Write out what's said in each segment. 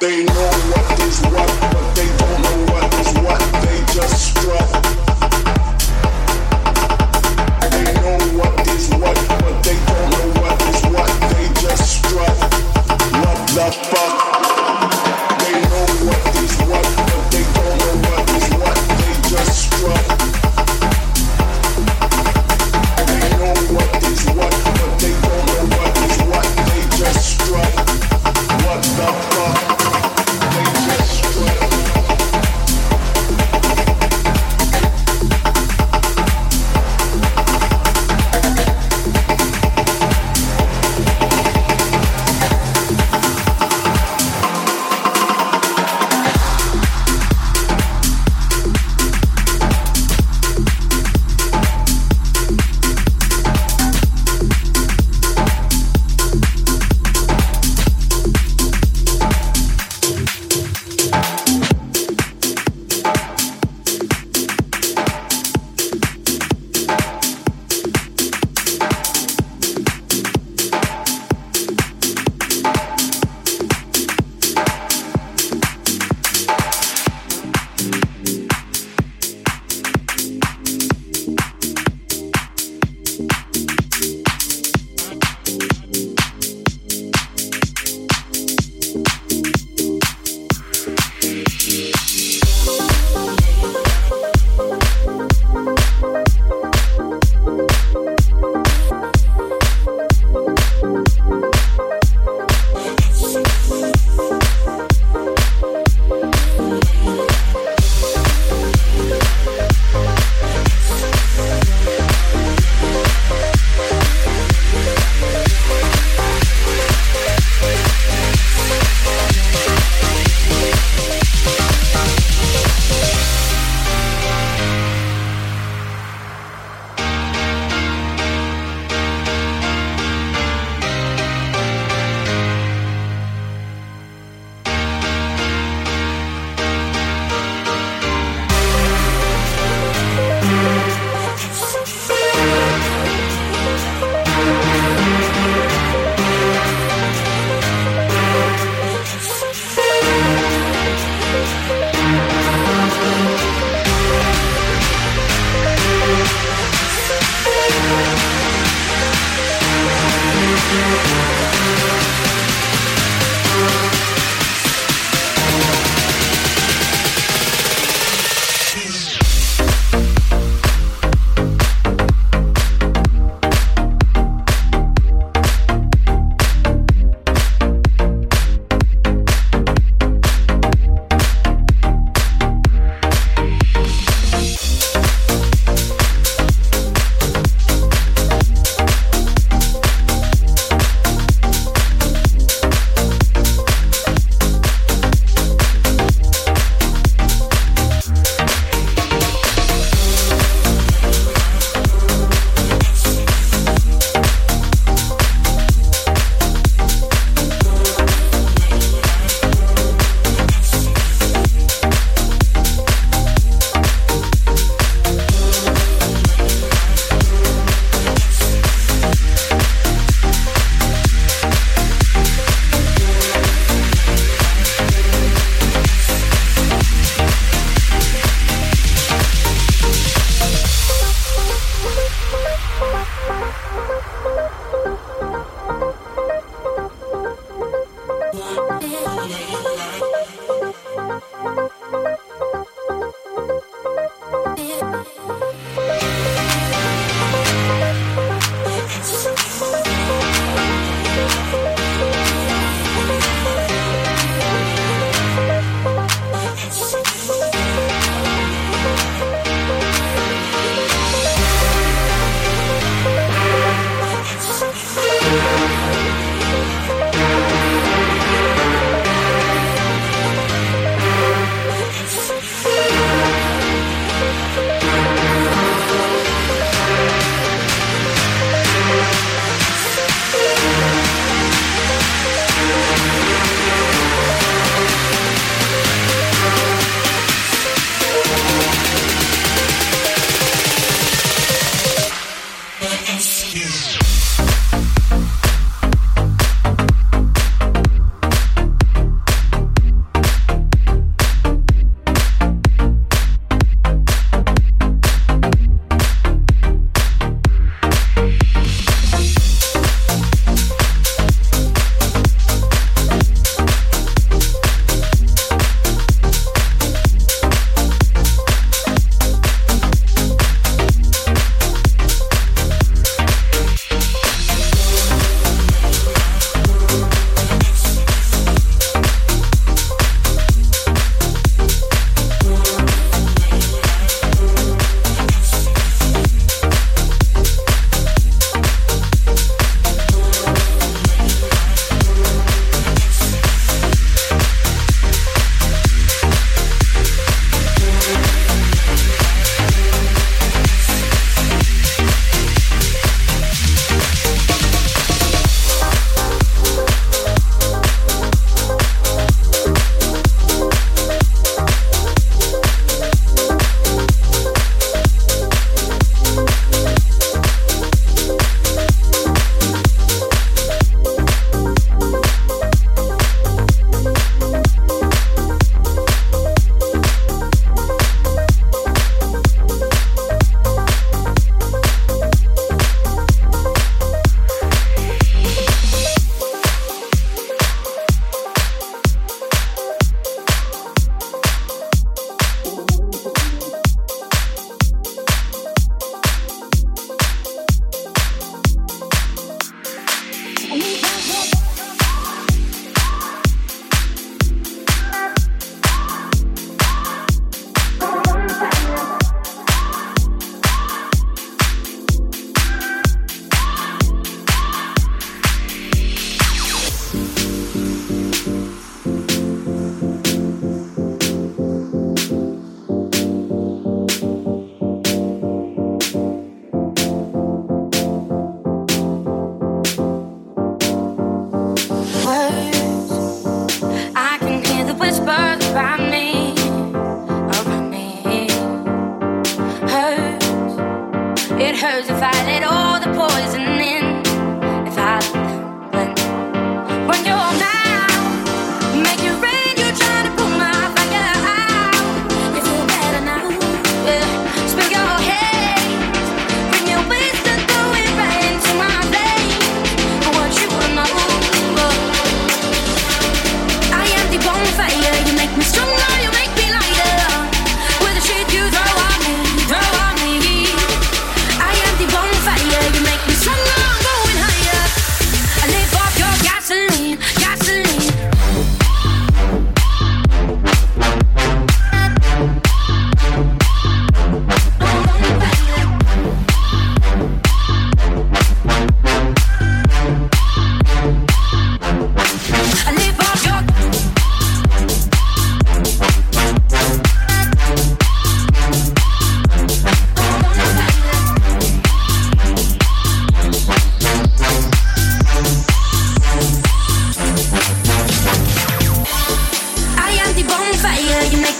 They know what is what, but they don't know what is what. They just strut. They know what is what, but they don't know what is what. They just strut. What the fuck? They know what is what, but they don't know what is what. They just strut.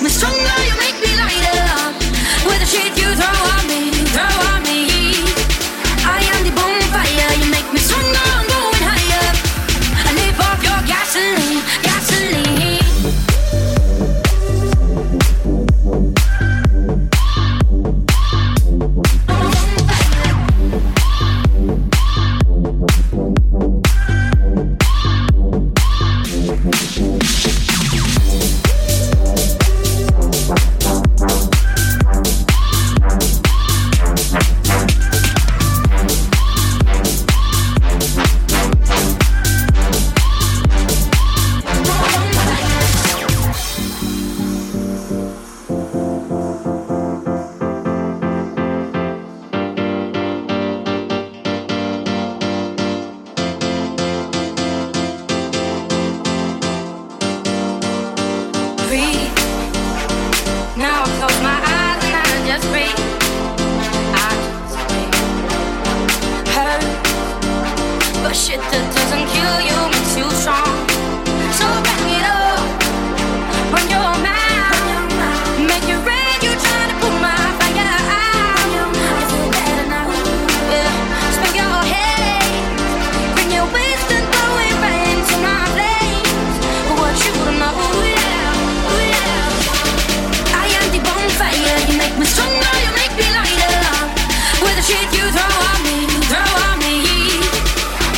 make me stronger, you make me lighter up with the shit you throw at me, I am the bonfire, you make me stronger, I'm going higher, I live off your gasoline, gasoline. Shit you throw at me,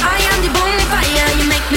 I am the bonfire, you make me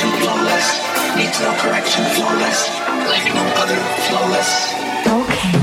correction, flawless. Needs no correction, flawless. Like no other, flawless. Okay.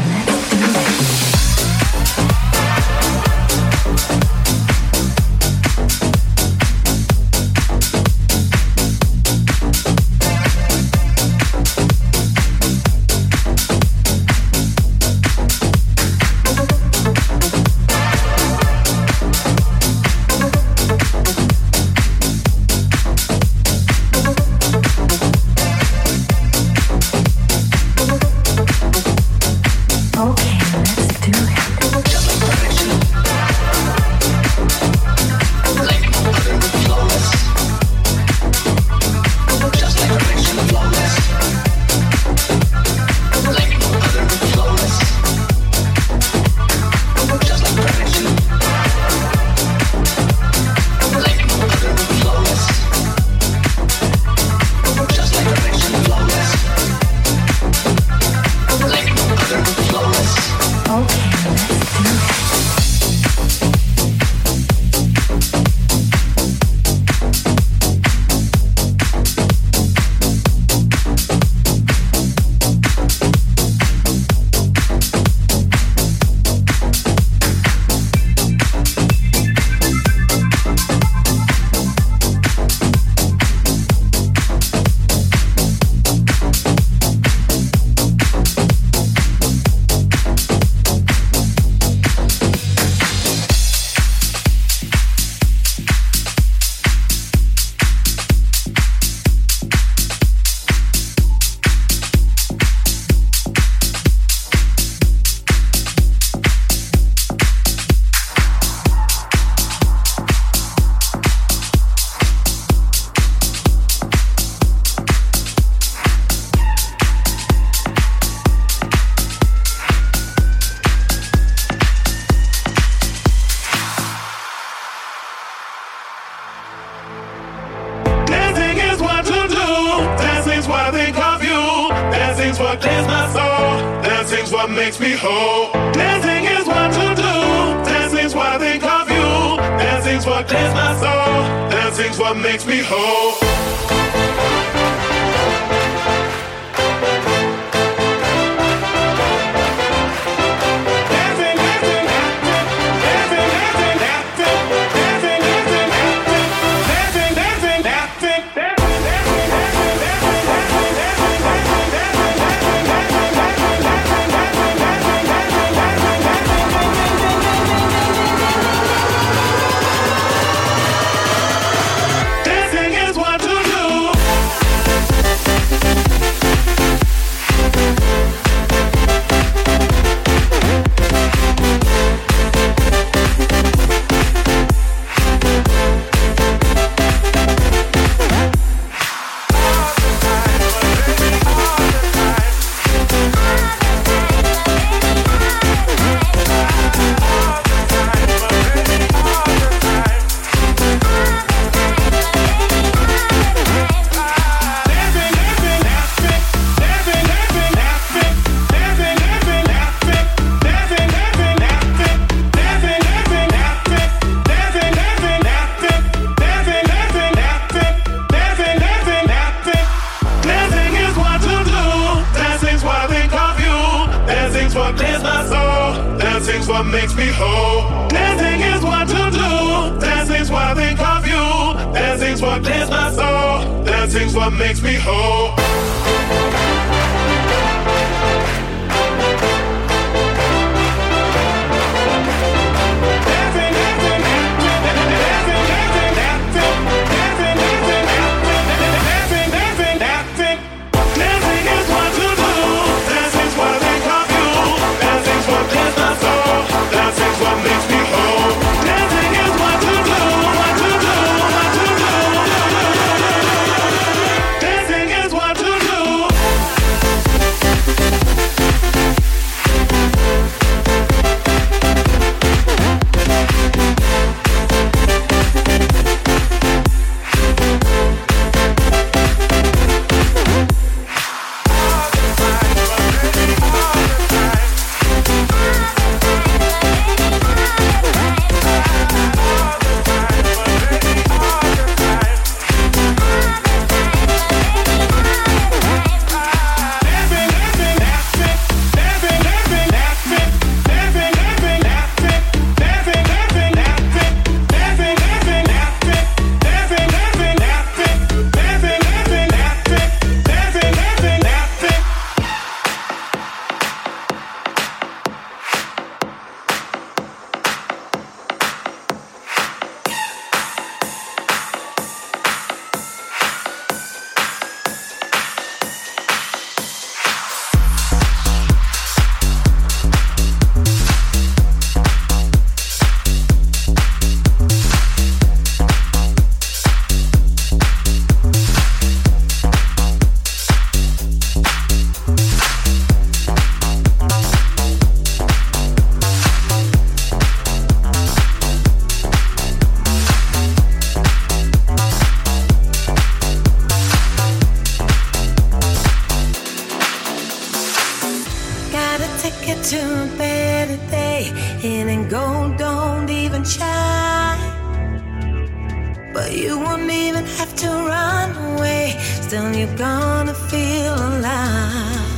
You won't even have to run away. Still you're gonna feel alive.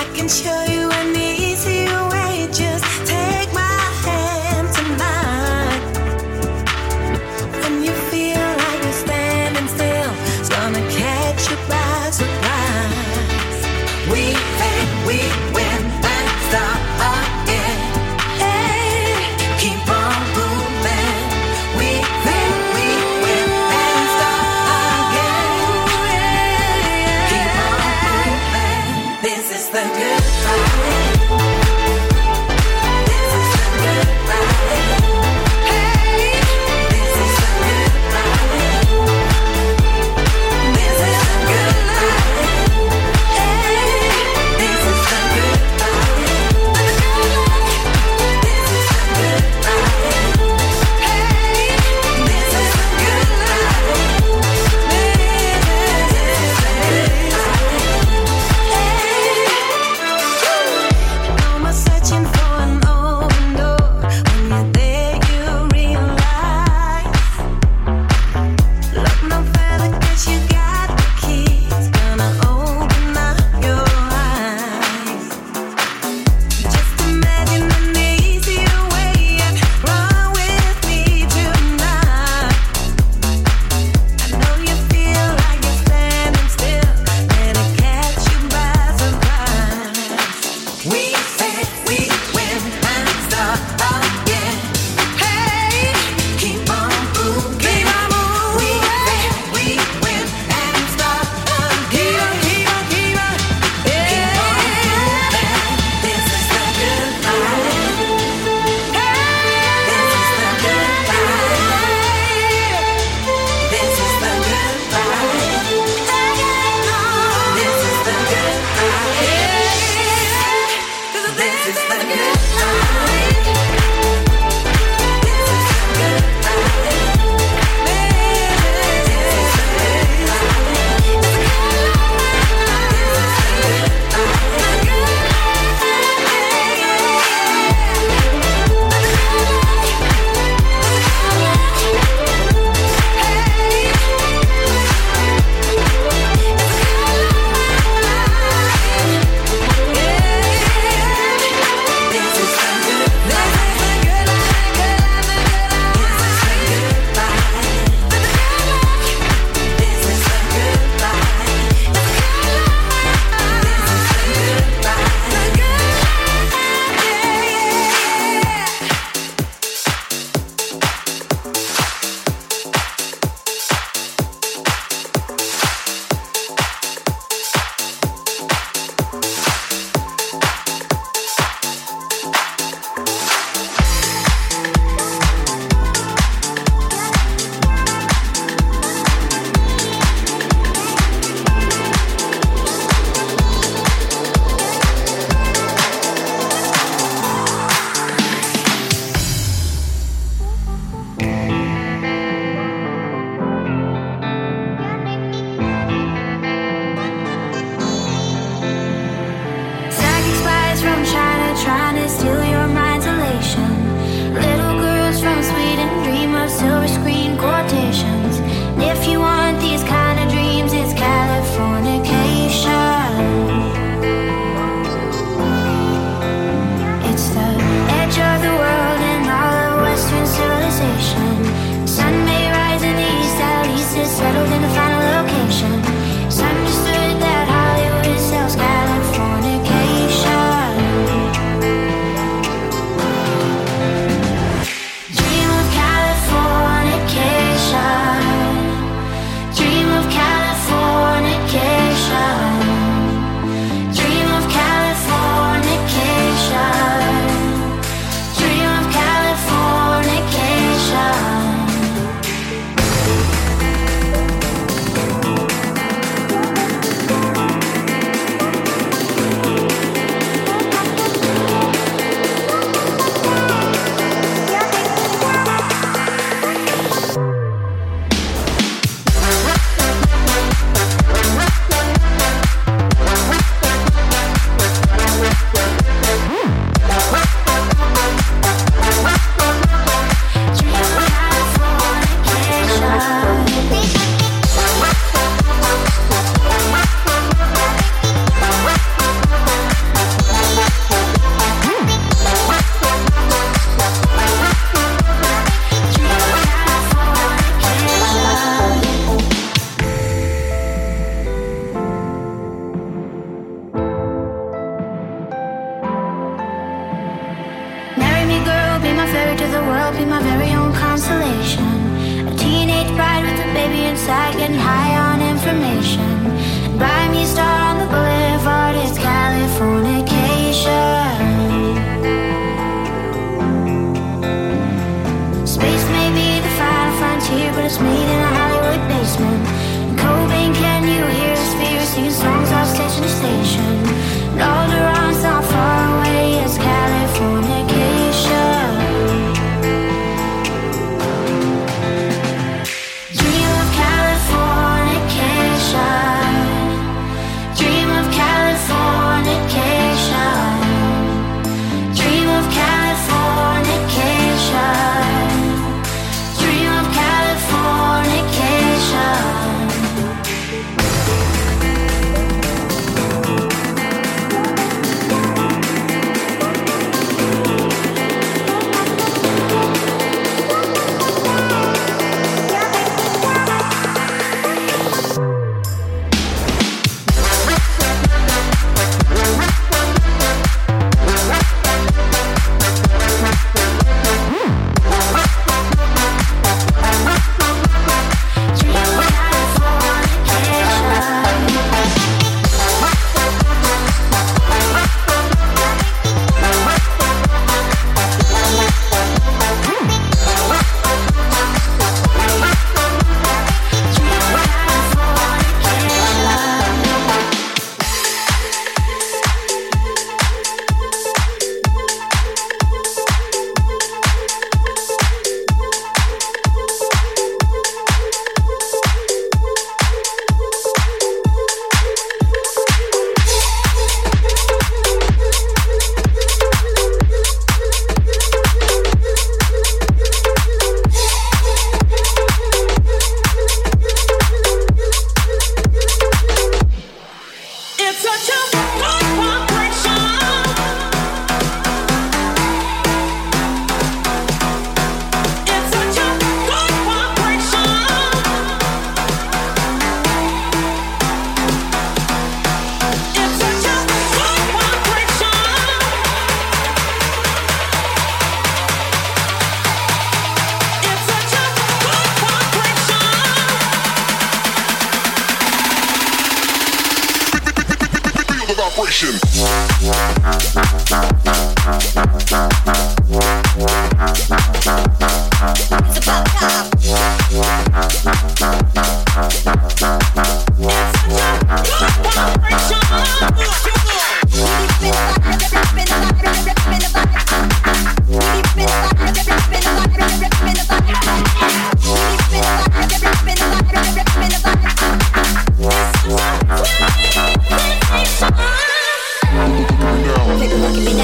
I can show you an easy way. Just take my hand tonight. When you feel like you're standing still, it's gonna catch you by surprise. We think we win, that's our end. The good fight.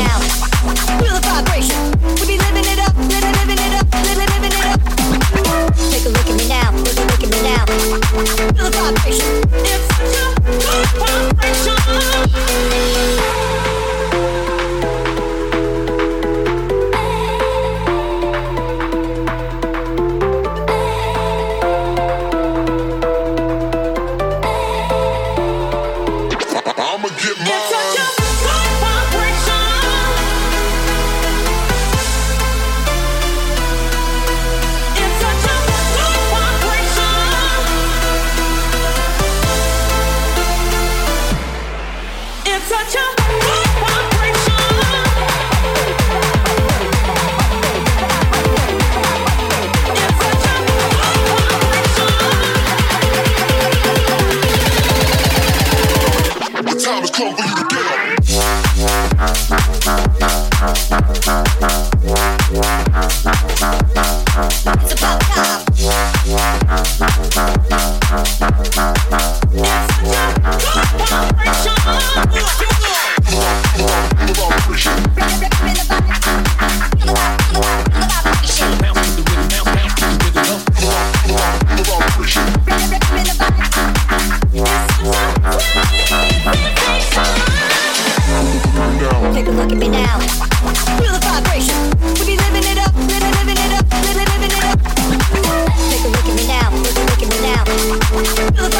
Feel the vibration. We be living it up, living it up.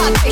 Yeah.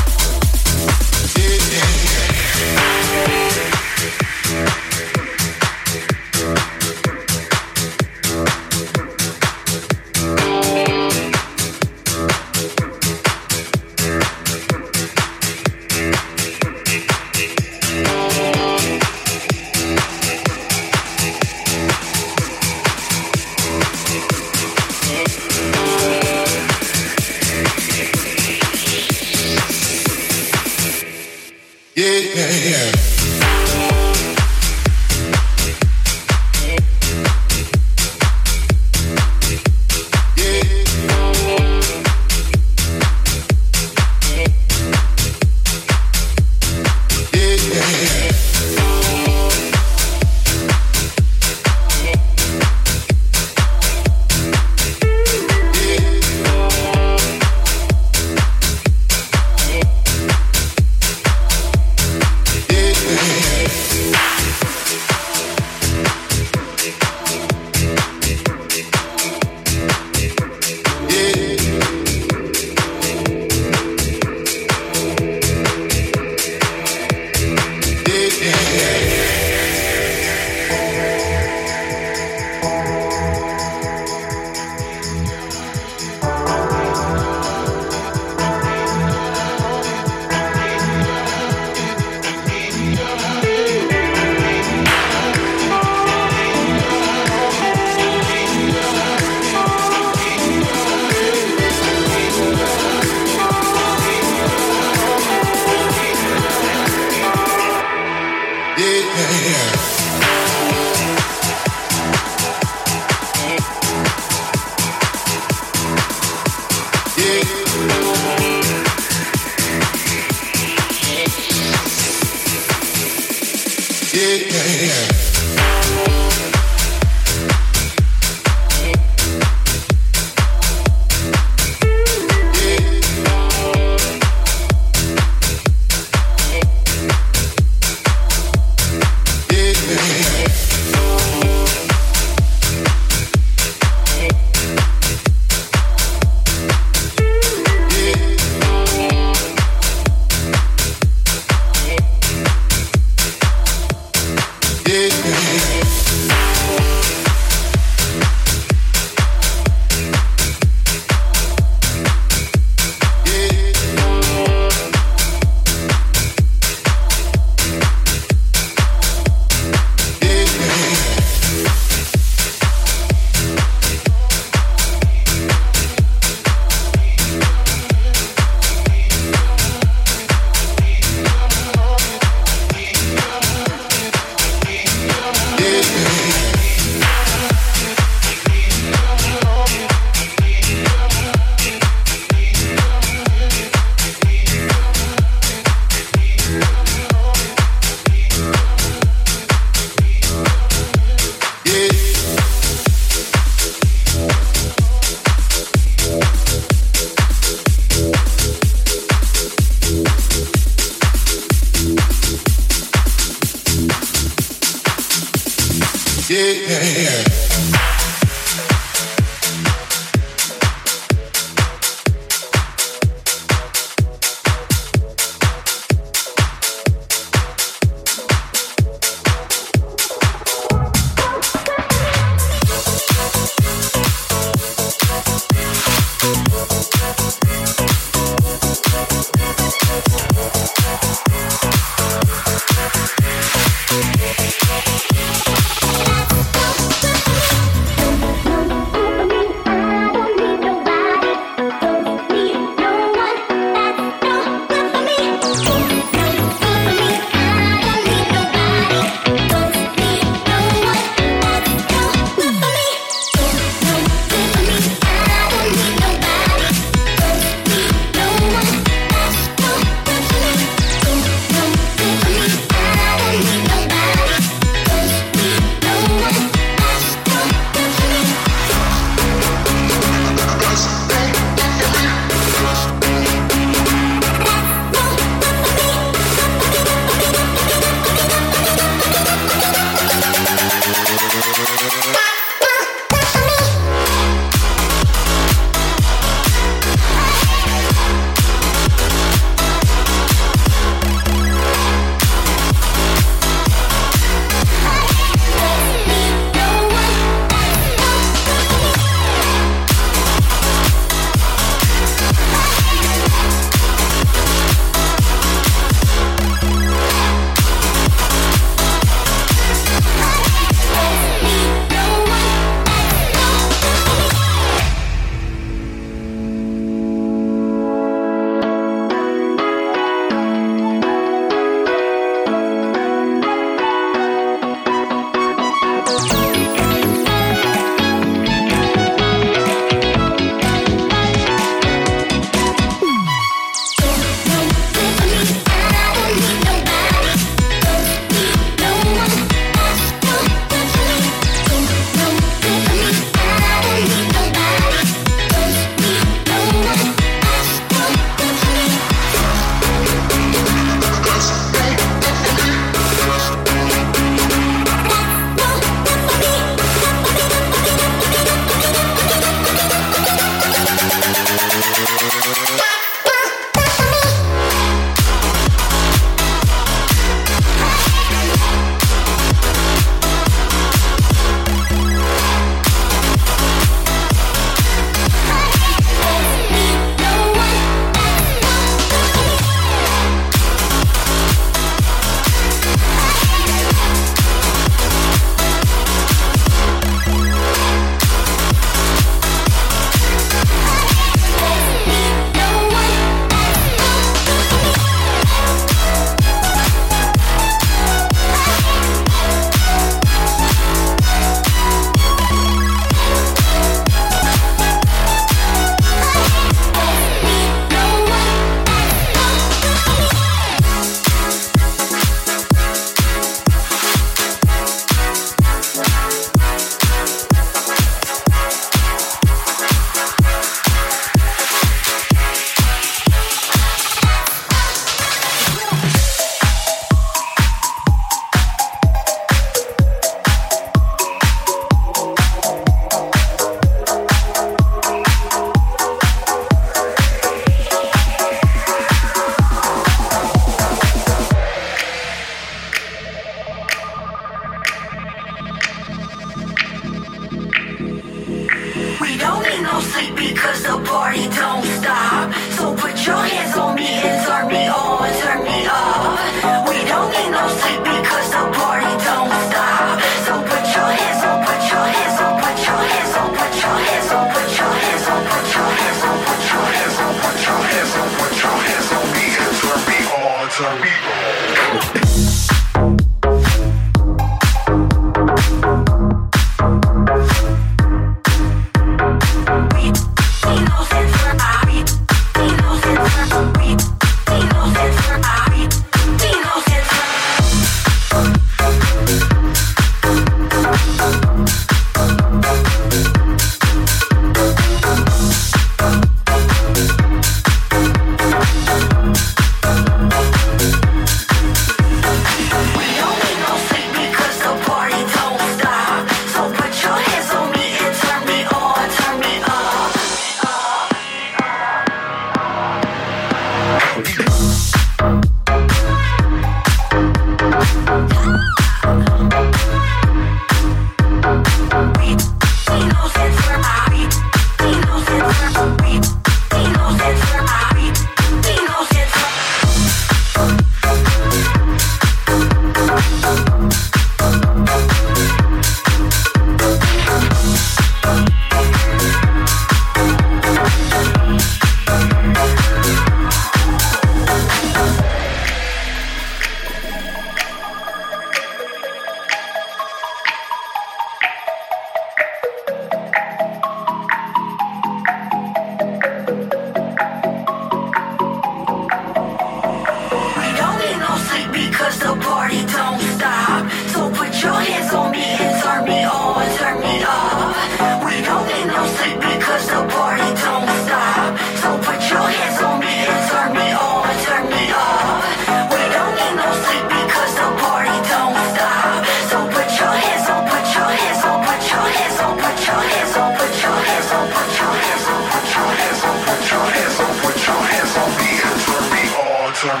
You